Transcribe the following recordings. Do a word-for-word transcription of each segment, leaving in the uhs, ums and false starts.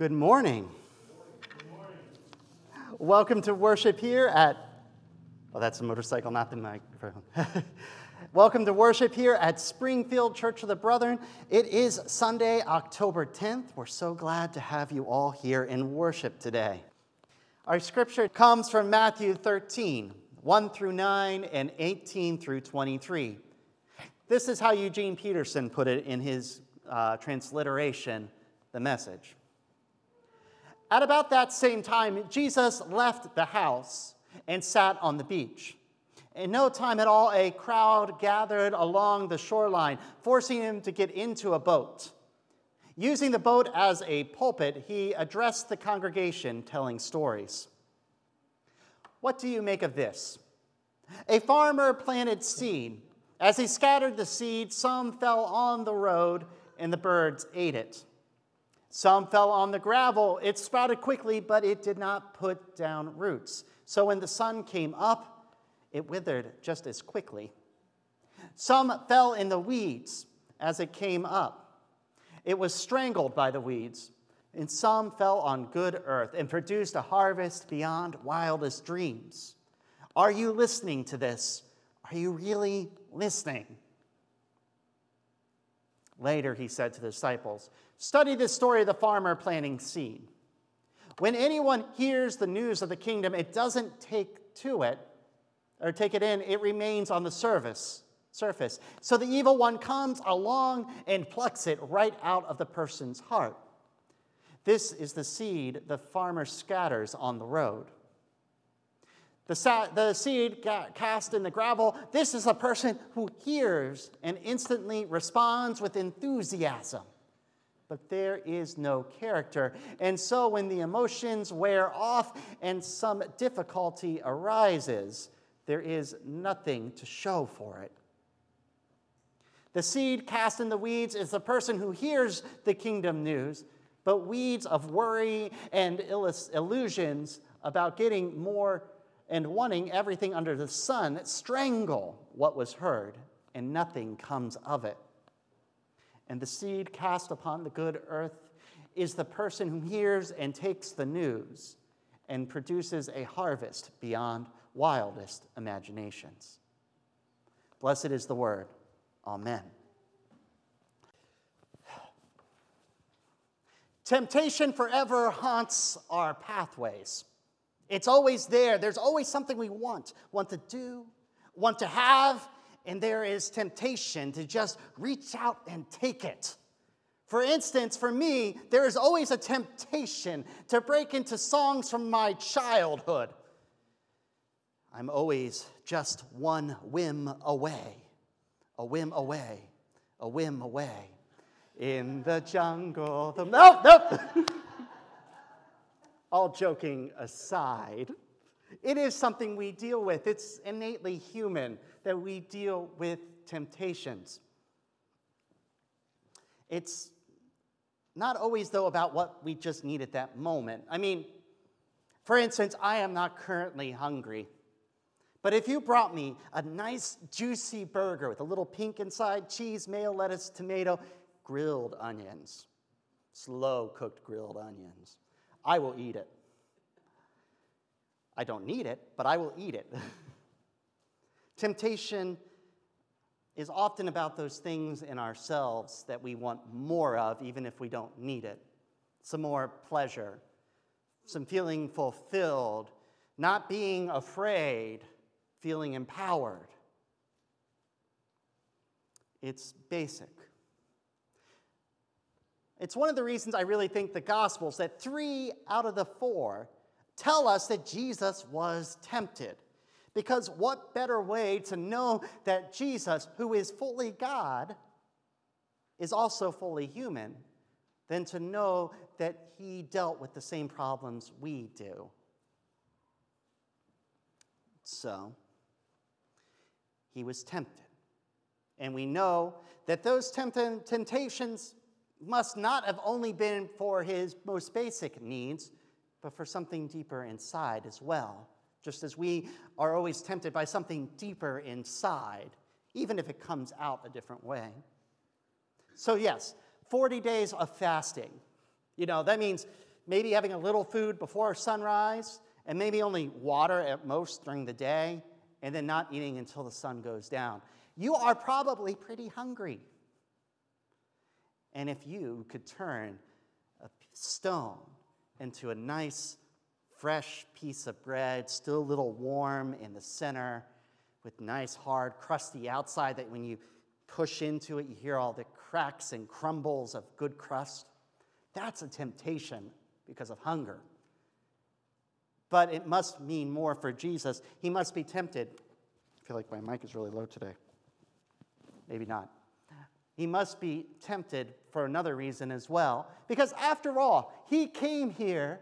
Good morning. Good morning. Welcome to worship here at, well, that's a motorcycle, not the microphone. Welcome to worship here at Springfield Church of the Brethren. It is Sunday, October tenth. We're so glad to have you all here in worship today. Our scripture comes from Matthew thirteen, one through nine and eighteen through twenty-three. This is how Eugene Peterson put it in his uh, transliteration, The Message. At about that same time, Jesus left the house and sat on the beach. In no time at all, a crowd gathered along the shoreline, forcing him to get into a boat. Using the boat as a pulpit, he addressed the congregation, telling stories. What do you make of this? A farmer planted seed. As he scattered the seed, some fell on the road, and the birds ate it. Some fell on the gravel. It sprouted quickly, but it did not put down roots. So when the sun came up, it withered just as quickly. Some fell in the weeds as it came up. It was strangled by the weeds. And some fell on good earth and produced a harvest beyond wildest dreams. Are you listening to this? Are you really listening? Later, he said to the disciples, study this story of the farmer planting seed. When anyone hears the news of the kingdom, it doesn't take to it, or take it in, it remains on the surface. surface. So the evil one comes along and plucks it right out of the person's heart. This is the seed the farmer scatters on the road. The, sa- the seed ca- cast in the gravel, this is a person who hears and instantly responds with enthusiasm. But there is no character. And so when the emotions wear off and some difficulty arises, there is nothing to show for it. The seed cast in the weeds is the person who hears the kingdom news, but weeds of worry and illusions about getting more and wanting everything under the sun strangle what was heard, and nothing comes of it. And the seed cast upon the good earth is the person who hears and takes the news and produces a harvest beyond wildest imaginations. Blessed is the word. Amen. Temptation forever haunts our pathways. It's always there. There's always something we want, want to do, want to have. And there is temptation to just reach out and take it. For instance, for me, there is always a temptation to break into songs from my childhood. I'm always just one whim away, a whim away, a whim away. In the jungle, the... No, no! All joking aside, it is something we deal with. It's innately human that we deal with temptations. It's not always, though, about what we just need at that moment. I mean, for instance, I am not currently hungry. But if you brought me a nice, juicy burger with a little pink inside, cheese, mayo, lettuce, tomato, grilled onions, slow-cooked grilled onions, I will eat it. I don't need it, but I will eat it. Temptation is often about those things in ourselves that we want more of, even if we don't need it. Some more pleasure, some feeling fulfilled, not being afraid, feeling empowered. It's basic. It's one of the reasons I really think the Gospels, that three out of the four tell us that Jesus was tempted. Because what better way to know that Jesus, who is fully God, is also fully human, than to know that he dealt with the same problems we do. So, he was tempted. And we know that those tempt- temptations must not have only been for his most basic needs, but for something deeper inside as well. Just as we are always tempted by something deeper inside, even if it comes out a different way. So yes, forty days of fasting. You know, that means maybe having a little food before sunrise, and maybe only water at most during the day, and then not eating until the sun goes down. You are probably pretty hungry. And if you could turn a stone into a nice, fresh piece of bread, still a little warm in the center, with nice, hard, crusty outside that when you push into it, you hear all the cracks and crumbles of good crust. That's a temptation because of hunger. But it must mean more for Jesus. He must be tempted. I feel like my mic is really low today. Maybe not. He must be tempted for another reason as well, because after all, he came here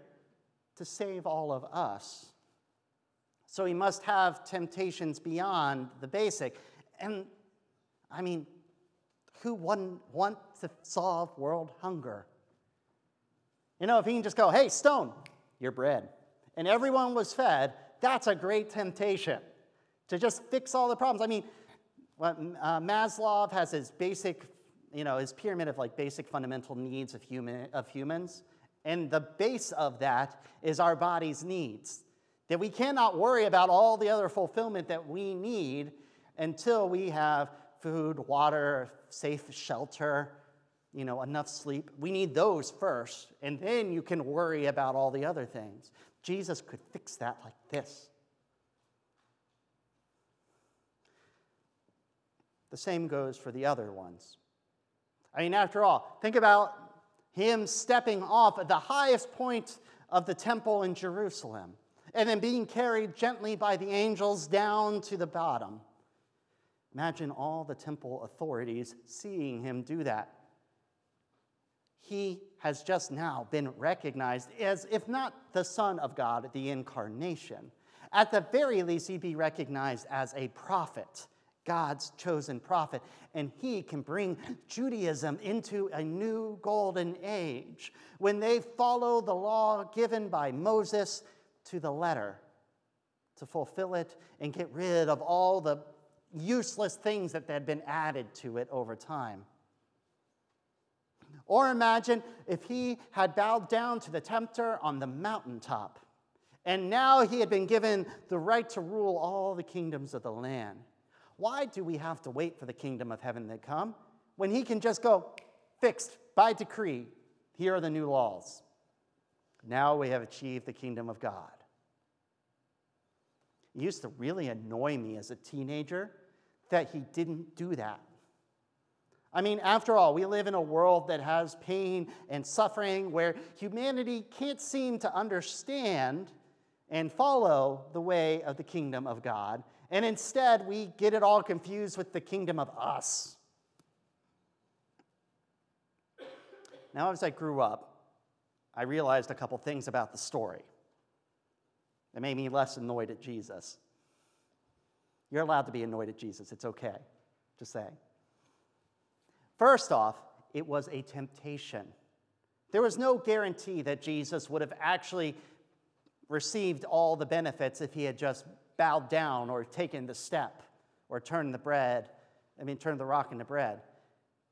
to save all of us. So he must have temptations beyond the basic. And I mean, who wouldn't want to solve world hunger? You know, if he can just go, hey, stone, you're bread, and everyone was fed, that's a great temptation to just fix all the problems. I mean, well, uh, Maslow has his basic, you know, his pyramid of like basic fundamental needs of human of humans, and the base of that is our body's needs, that we cannot worry about all the other fulfillment that we need until we have food, water, safe shelter, you know, enough sleep. We need those first, and then you can worry about all the other things. Jesus could fix that like this. The same goes for the other ones. I mean, after all, think about him stepping off at the highest point of the temple in Jerusalem and then being carried gently by the angels down to the bottom. Imagine all the temple authorities seeing him do that. He has just now been recognized as, if not the Son of God, the incarnation. At the very least, he'd be recognized as a prophet, God's chosen prophet, and he can bring Judaism into a new golden age when they follow the law given by Moses to the letter to fulfill it and get rid of all the useless things that had been added to it over time. Or imagine if he had bowed down to the tempter on the mountaintop, and now he had been given the right to rule all the kingdoms of the land. Why do we have to wait for the kingdom of heaven to come when he can just go, fixed by decree, here are the new laws. Now we have achieved the kingdom of God. It used to really annoy me as a teenager that he didn't do that. I mean, after all, we live in a world that has pain and suffering where humanity can't seem to understand and follow the way of the kingdom of God. And instead, we get it all confused with the kingdom of us. Now, as I grew up, I realized a couple things about the story that made me less annoyed at Jesus. You're allowed to be annoyed at Jesus. It's okay. Just saying. First off, it was a temptation. There was no guarantee that Jesus would have actually received all the benefits if he had just bowed down or taken the step or turned the bread, I mean, turned the rock into bread.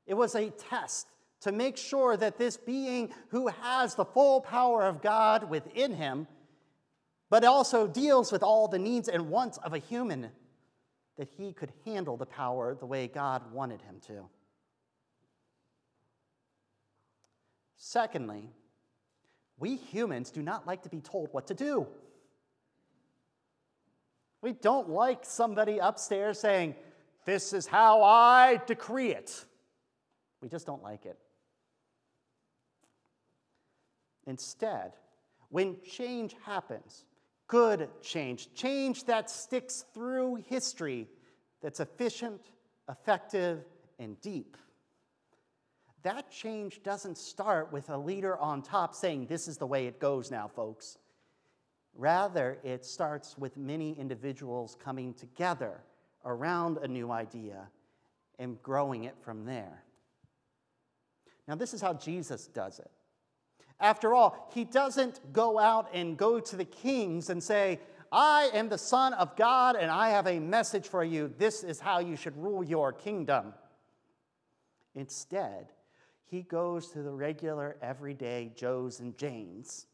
It was a test to make sure that this being who has the full power of God within him, but also deals with all the needs and wants of a human, that he could handle the power the way God wanted him to. Secondly, we humans do not like to be told what to do. We don't like somebody upstairs saying, this is how I decree it. We just don't like it. Instead, when change happens, good change, change that sticks through history, that's efficient, effective, and deep, that change doesn't start with a leader on top saying, this is the way it goes now, folks. Rather, it starts with many individuals coming together around a new idea and growing it from there. Now, this is how Jesus does it. After all, he doesn't go out and go to the kings and say, I am the Son of God and I have a message for you. This is how you should rule your kingdom. Instead, he goes to the regular, everyday Joes and Janes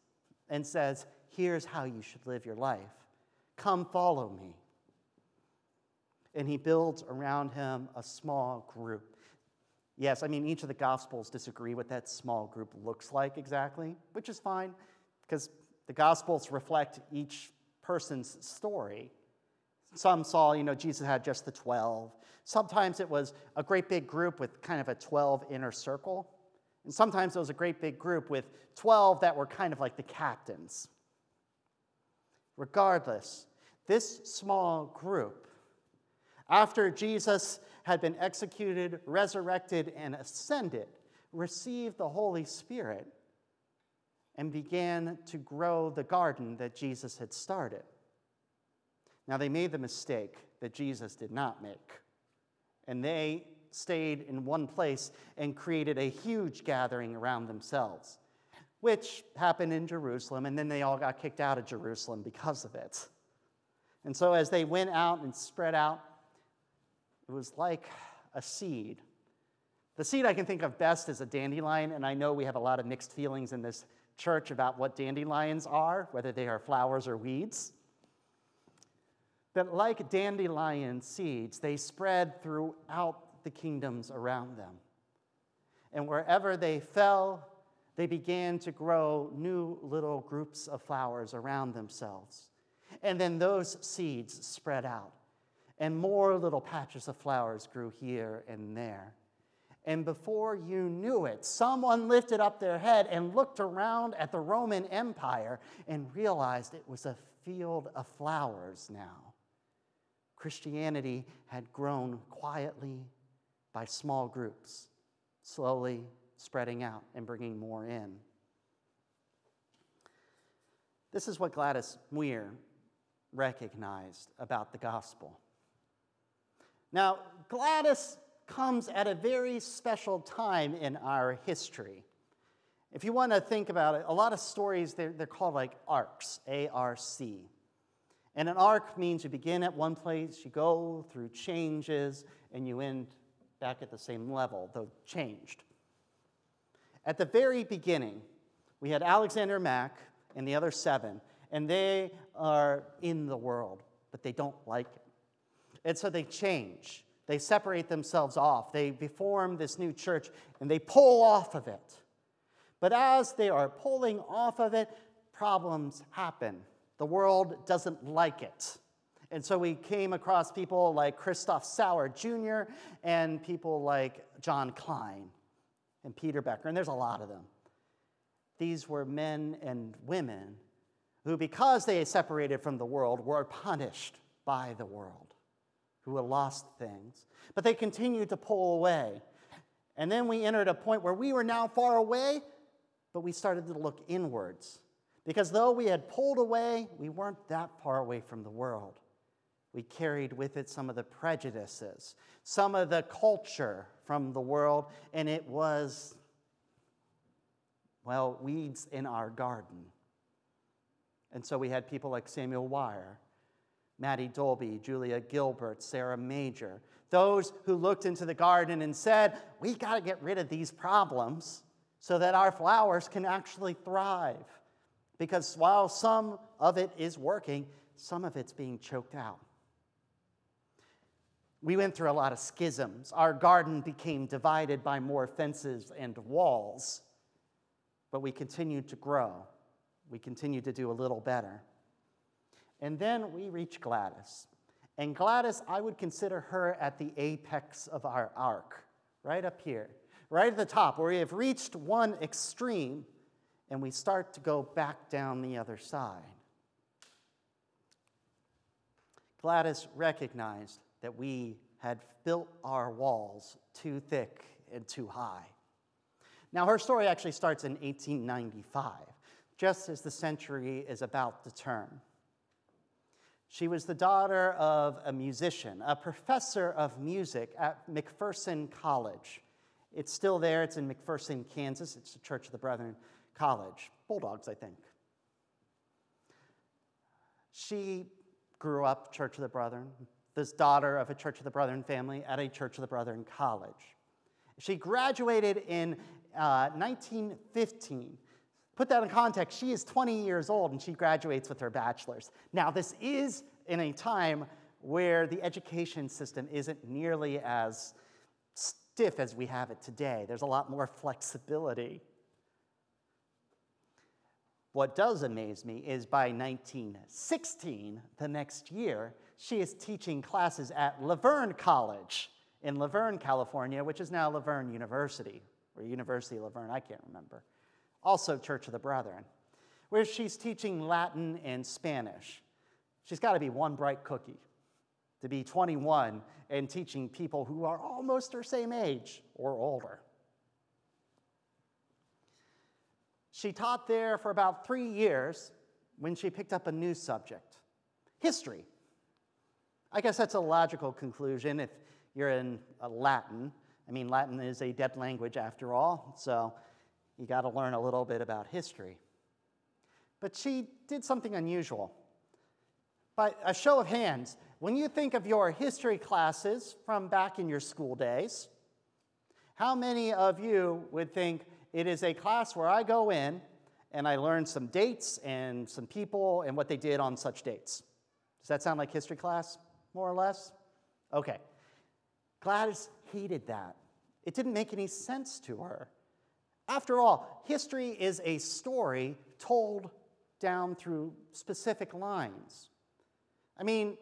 and says, here's how you should live your life. Come follow me. And he builds around him a small group. Yes, I mean, each of the Gospels disagree what that small group looks like exactly, which is fine, because the Gospels reflect each person's story. Some saw, you know, Jesus had just the twelve. Sometimes it was a great big group with kind of a twelve inner circle. And sometimes it was a great big group with twelve that were kind of like the captains. Regardless, this small group, after Jesus had been executed, resurrected, and ascended, received the Holy Spirit and began to grow the garden that Jesus had started. Now, they made the mistake that Jesus did not make, and they stayed in one place and created a huge gathering around themselves, which happened in Jerusalem, and then they all got kicked out of Jerusalem because of it. And so as they went out and spread out, it was like a seed. The seed I can think of best is a dandelion, and I know we have a lot of mixed feelings in this church about what dandelions are, whether they are flowers or weeds. But like dandelion seeds, they spread throughout the kingdoms around them. And wherever they fell, they began to grow new little groups of flowers around themselves. And then those seeds spread out, and more little patches of flowers grew here and there. And before you knew it, someone lifted up their head and looked around at the Roman Empire and realized it was a field of flowers now. Christianity had grown quietly by small groups, slowly spreading out and bringing more in. This is what Gladys Muir recognized about the gospel. Now, Gladys comes at a very special time in our history. If you want to think about it, a lot of stories, they're, they're called like arcs, A R C. And an arc means you begin at one place, you go through changes, and you end back at the same level, though changed. At the very beginning, we had Alexander Mack and the other seven, and they are in the world, but they don't like it. And so they change. They separate themselves off. They form this new church, and they pull off of it. But as they are pulling off of it, problems happen. The world doesn't like it. And so we came across people like Christoph Sauer, Junior, and people like John Klein and Peter Becker, and there's a lot of them. These were men and women who, because they separated from the world, were punished by the world, who had lost things. But they continued to pull away. And then we entered a point where we were now far away, but we started to look inwards, because though we had pulled away, we weren't that far away from the world. We carried with it some of the prejudices, some of the culture from the world, and it was, well, weeds in our garden. And so we had people like Samuel Wire, Maddie Dolby, Julia Gilbert, Sarah Major, those who looked into the garden and said, we got to get rid of these problems, so that our flowers can actually thrive. Because while some of it is working, some of it's being choked out. We went through a lot of schisms. Our garden became divided by more fences and walls, but we continued to grow. We continued to do a little better. And then we reached Gladys. And Gladys, I would consider her at the apex of our arc, right up here. Right at the top, where we have reached one extreme, and we start to go back down the other side. Gladys recognized that we had built our walls too thick and too high. Now, her story actually starts in eighteen ninety-five, just as the century is about to turn. She was the daughter of a musician, a professor of music at McPherson College. It's still there. It's in McPherson, Kansas. It's the Church of the Brethren College. Bulldogs, I think. She grew up Church of the Brethren, this daughter of a Church of the Brethren family at a Church of the Brethren college. She graduated in uh, nineteen fifteen. Put that in context, she is twenty years old and she graduates with her bachelor's. Now, this is in a time where the education system isn't nearly as stiff as we have it today. There's a lot more flexibility. What does amaze me is by nineteen sixteen, the next year, she is teaching classes at La Verne College in La Verne, California, which is now La Verne University, or University of La Verne, I can't remember. Also Church of the Brethren, where she's teaching Latin and Spanish. She's got to be one bright cookie to be twenty-one and teaching people who are almost her same age or older. She taught there for about three years when she picked up a new subject, history. I guess that's a logical conclusion if you're in Latin. I mean, Latin is a dead language after all, so you got to learn a little bit about history. But she did something unusual. By a show of hands, when you think of your history classes from back in your school days, how many of you would think it is a class where I go in and I learn some dates and some people and what they did on such dates? Does that sound like history class, more or less? Okay. Gladys hated that. It didn't make any sense to her. After all, history is a story told down through specific lines. I mean,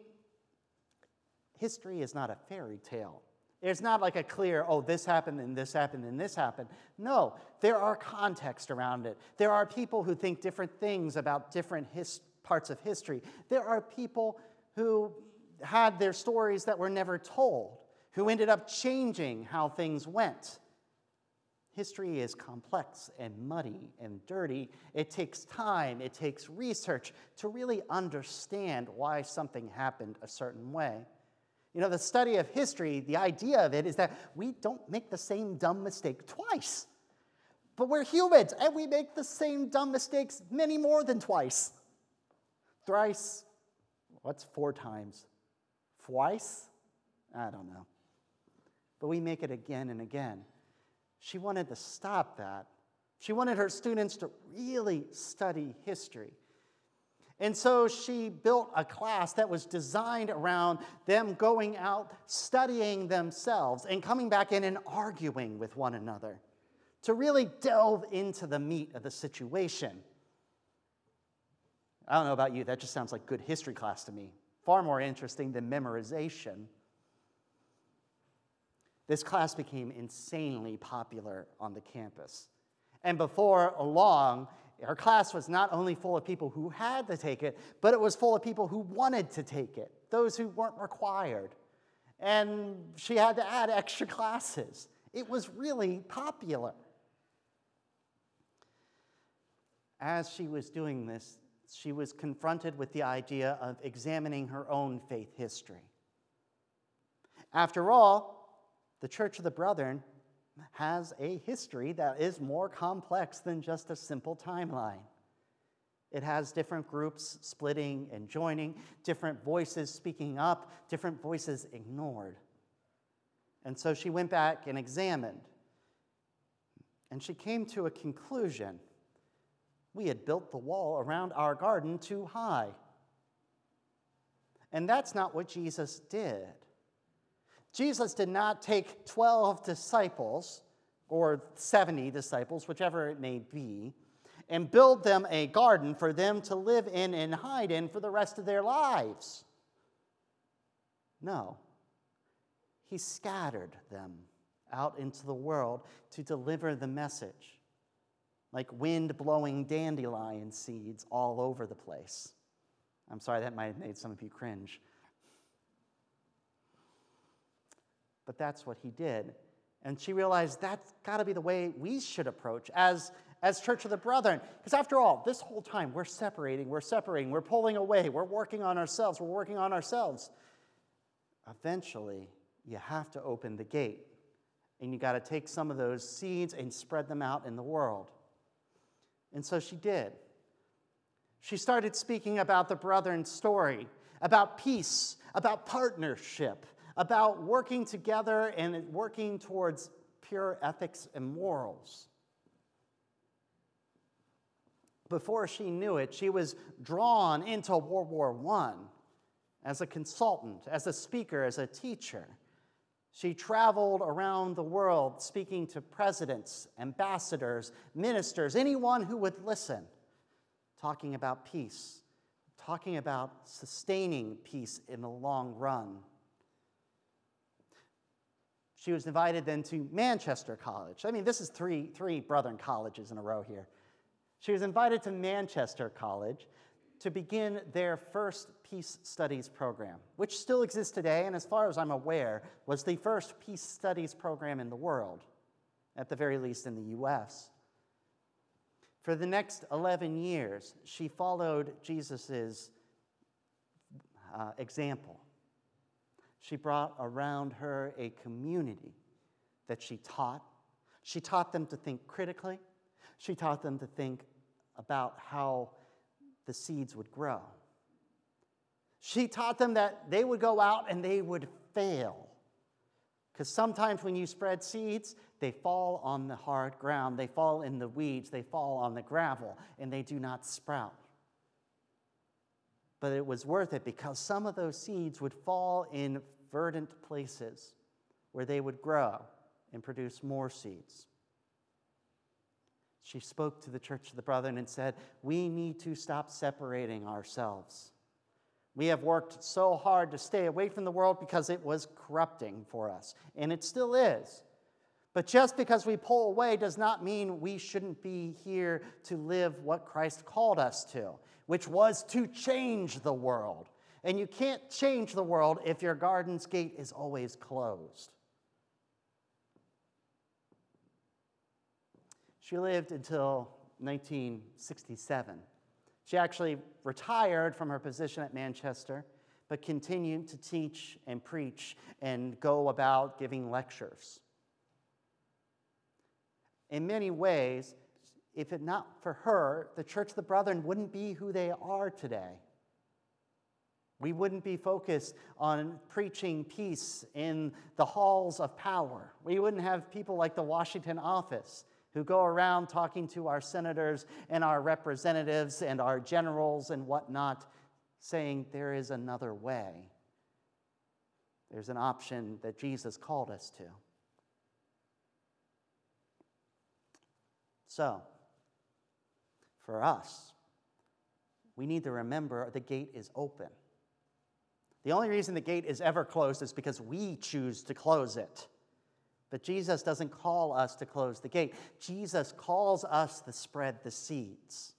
history is not a fairy tale. It's not like a clear, oh, this happened, and this happened, and this happened. No, there are context around it. There are people who think different things about different his- parts of history. There are people who had their stories that were never told, who ended up changing how things went. History is complex and muddy and dirty. It takes time, it takes research to really understand why something happened a certain way. You know, the study of history, the idea of it is that we don't make the same dumb mistake twice. But we're humans, and we make the same dumb mistakes many more than twice. Thrice, what's four times? Twice? I don't know. But we make it again and again. She wanted to stop that. She wanted her students to really study history. And so she built a class that was designed around them going out, studying themselves, and coming back in and arguing with one another to really delve into the meat of the situation. I don't know about you, that just sounds like good history class to me. Far more interesting than memorization. This class became insanely popular on the campus. And before long, her class was not only full of people who had to take it, but it was full of people who wanted to take it, those who weren't required. And she had to add extra classes. It was really popular. As she was doing this, she was confronted with the idea of examining her own faith history. After all, the Church of the Brethren has a history that is more complex than just a simple timeline. It has different groups splitting and joining, different voices speaking up, different voices ignored. And so she went back and examined. And she came to a conclusion. We had built the wall around our garden too high. And that's not what Jesus did. Jesus did not take twelve disciples, or seventy disciples, whichever it may be, and build them a garden for them to live in and hide in for the rest of their lives. No. He scattered them out into the world to deliver the message, like wind blowing dandelion seeds all over the place. I'm sorry, that might have made some of you cringe. But that's what he did. And she realized that's got to be the way we should approach as, as Church of the Brethren. Because after all, this whole time we're separating, we're separating, we're pulling away, we're working on ourselves, we're working on ourselves. Eventually, you have to open the gate. And you got to take some of those seeds and spread them out in the world. And so she did. She started speaking about the Brethren's story, about peace, about partnership, about working together and working towards pure ethics and morals. before she knew it, she was drawn into World War One as a consultant, as a speaker, as a teacher. She traveled around the world speaking to presidents, ambassadors, ministers, anyone who would listen, talking about peace, talking about sustaining peace in the long run. She was invited then to Manchester College. I mean, this is three, three Brethren colleges in a row here. She was invited to Manchester College to begin their first peace studies program, which still exists today, and as far as I'm aware, was the first peace studies program in the world, at the very least in the U S. For the next eleven years, she followed Jesus' uh, example. She brought around her a community that she taught. She taught them to think critically. She taught them to think about how the seeds would grow. She taught them that they would go out and they would fail. Because sometimes when you spread seeds, they fall on the hard ground, they fall in the weeds, they fall on the gravel, and they do not sprout. But it was worth it because some of those seeds would fall in verdant places where they would grow and produce more seeds. She spoke to the Church of the Brethren and said, we need to stop separating ourselves. We have worked so hard to stay away from the world because it was corrupting for us, and it still is. But just because we pull away does not mean we shouldn't be here to live what Christ called us to, which was to change the world. And you can't change the world if your garden's gate is always closed. She lived until nineteen sixty-seven. She actually retired from her position at Manchester, but continued to teach and preach and go about giving lectures. In many ways, if it not for her, the Church of the Brethren wouldn't be who they are today. We wouldn't be focused on preaching peace in the halls of power. We wouldn't have people like the Washington office who go around talking to our senators and our representatives and our generals and whatnot, saying there is another way. There's an option that Jesus called us to. So, for us, we need to remember the gate is open. The only reason the gate is ever closed is because we choose to close it. But Jesus doesn't call us to close the gate. Jesus calls us to spread the seeds.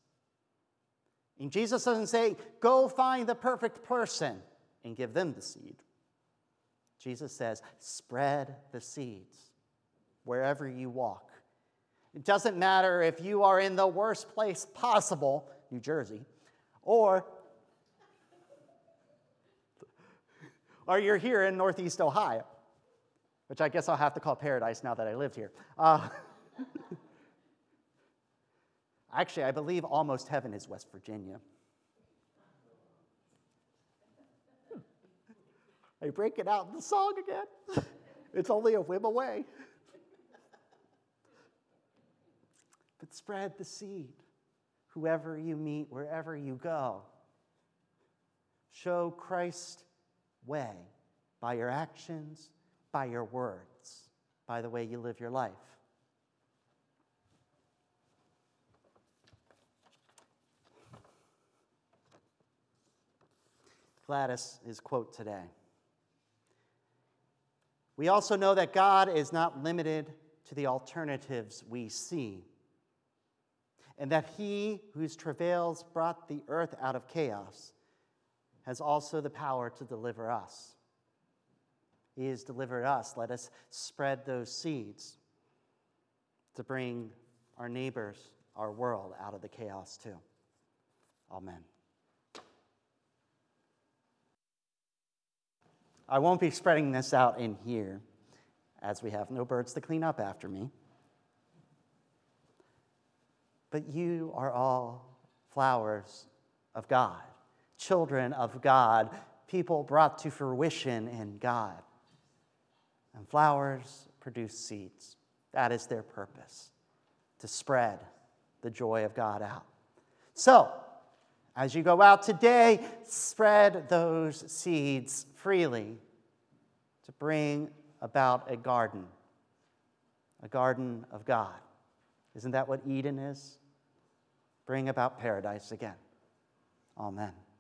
And Jesus doesn't say, go find the perfect person and give them the seed. Jesus says, spread the seeds wherever you walk. It doesn't matter if you are in the worst place possible, New Jersey, or, or you're here in Northeast Ohio, which I guess I'll have to call paradise now that I lived here. Uh, actually, I believe almost heaven is West Virginia. I break it out in the song again. It's only a whim away. But spread the seed. Whoever you meet, wherever you go, show Christ's way by your actions, by your words, by the way you live your life. Gladys' quote today. We also know that God is not limited to the alternatives we see, and that he whose travails brought the earth out of chaos has also the power to deliver us. He has delivered us. Let us spread those seeds to bring our neighbors, our world, out of the chaos too. Amen. I won't be spreading this out in here, as we have no birds to clean up after me. But you are all flowers of God, children of God, people brought to fruition in God. And flowers produce seeds. That is their purpose, to spread the joy of God out. So, as you go out today, spread those seeds freely to bring about a garden, a garden of God. Isn't that what Eden is? Bring about paradise again. Amen.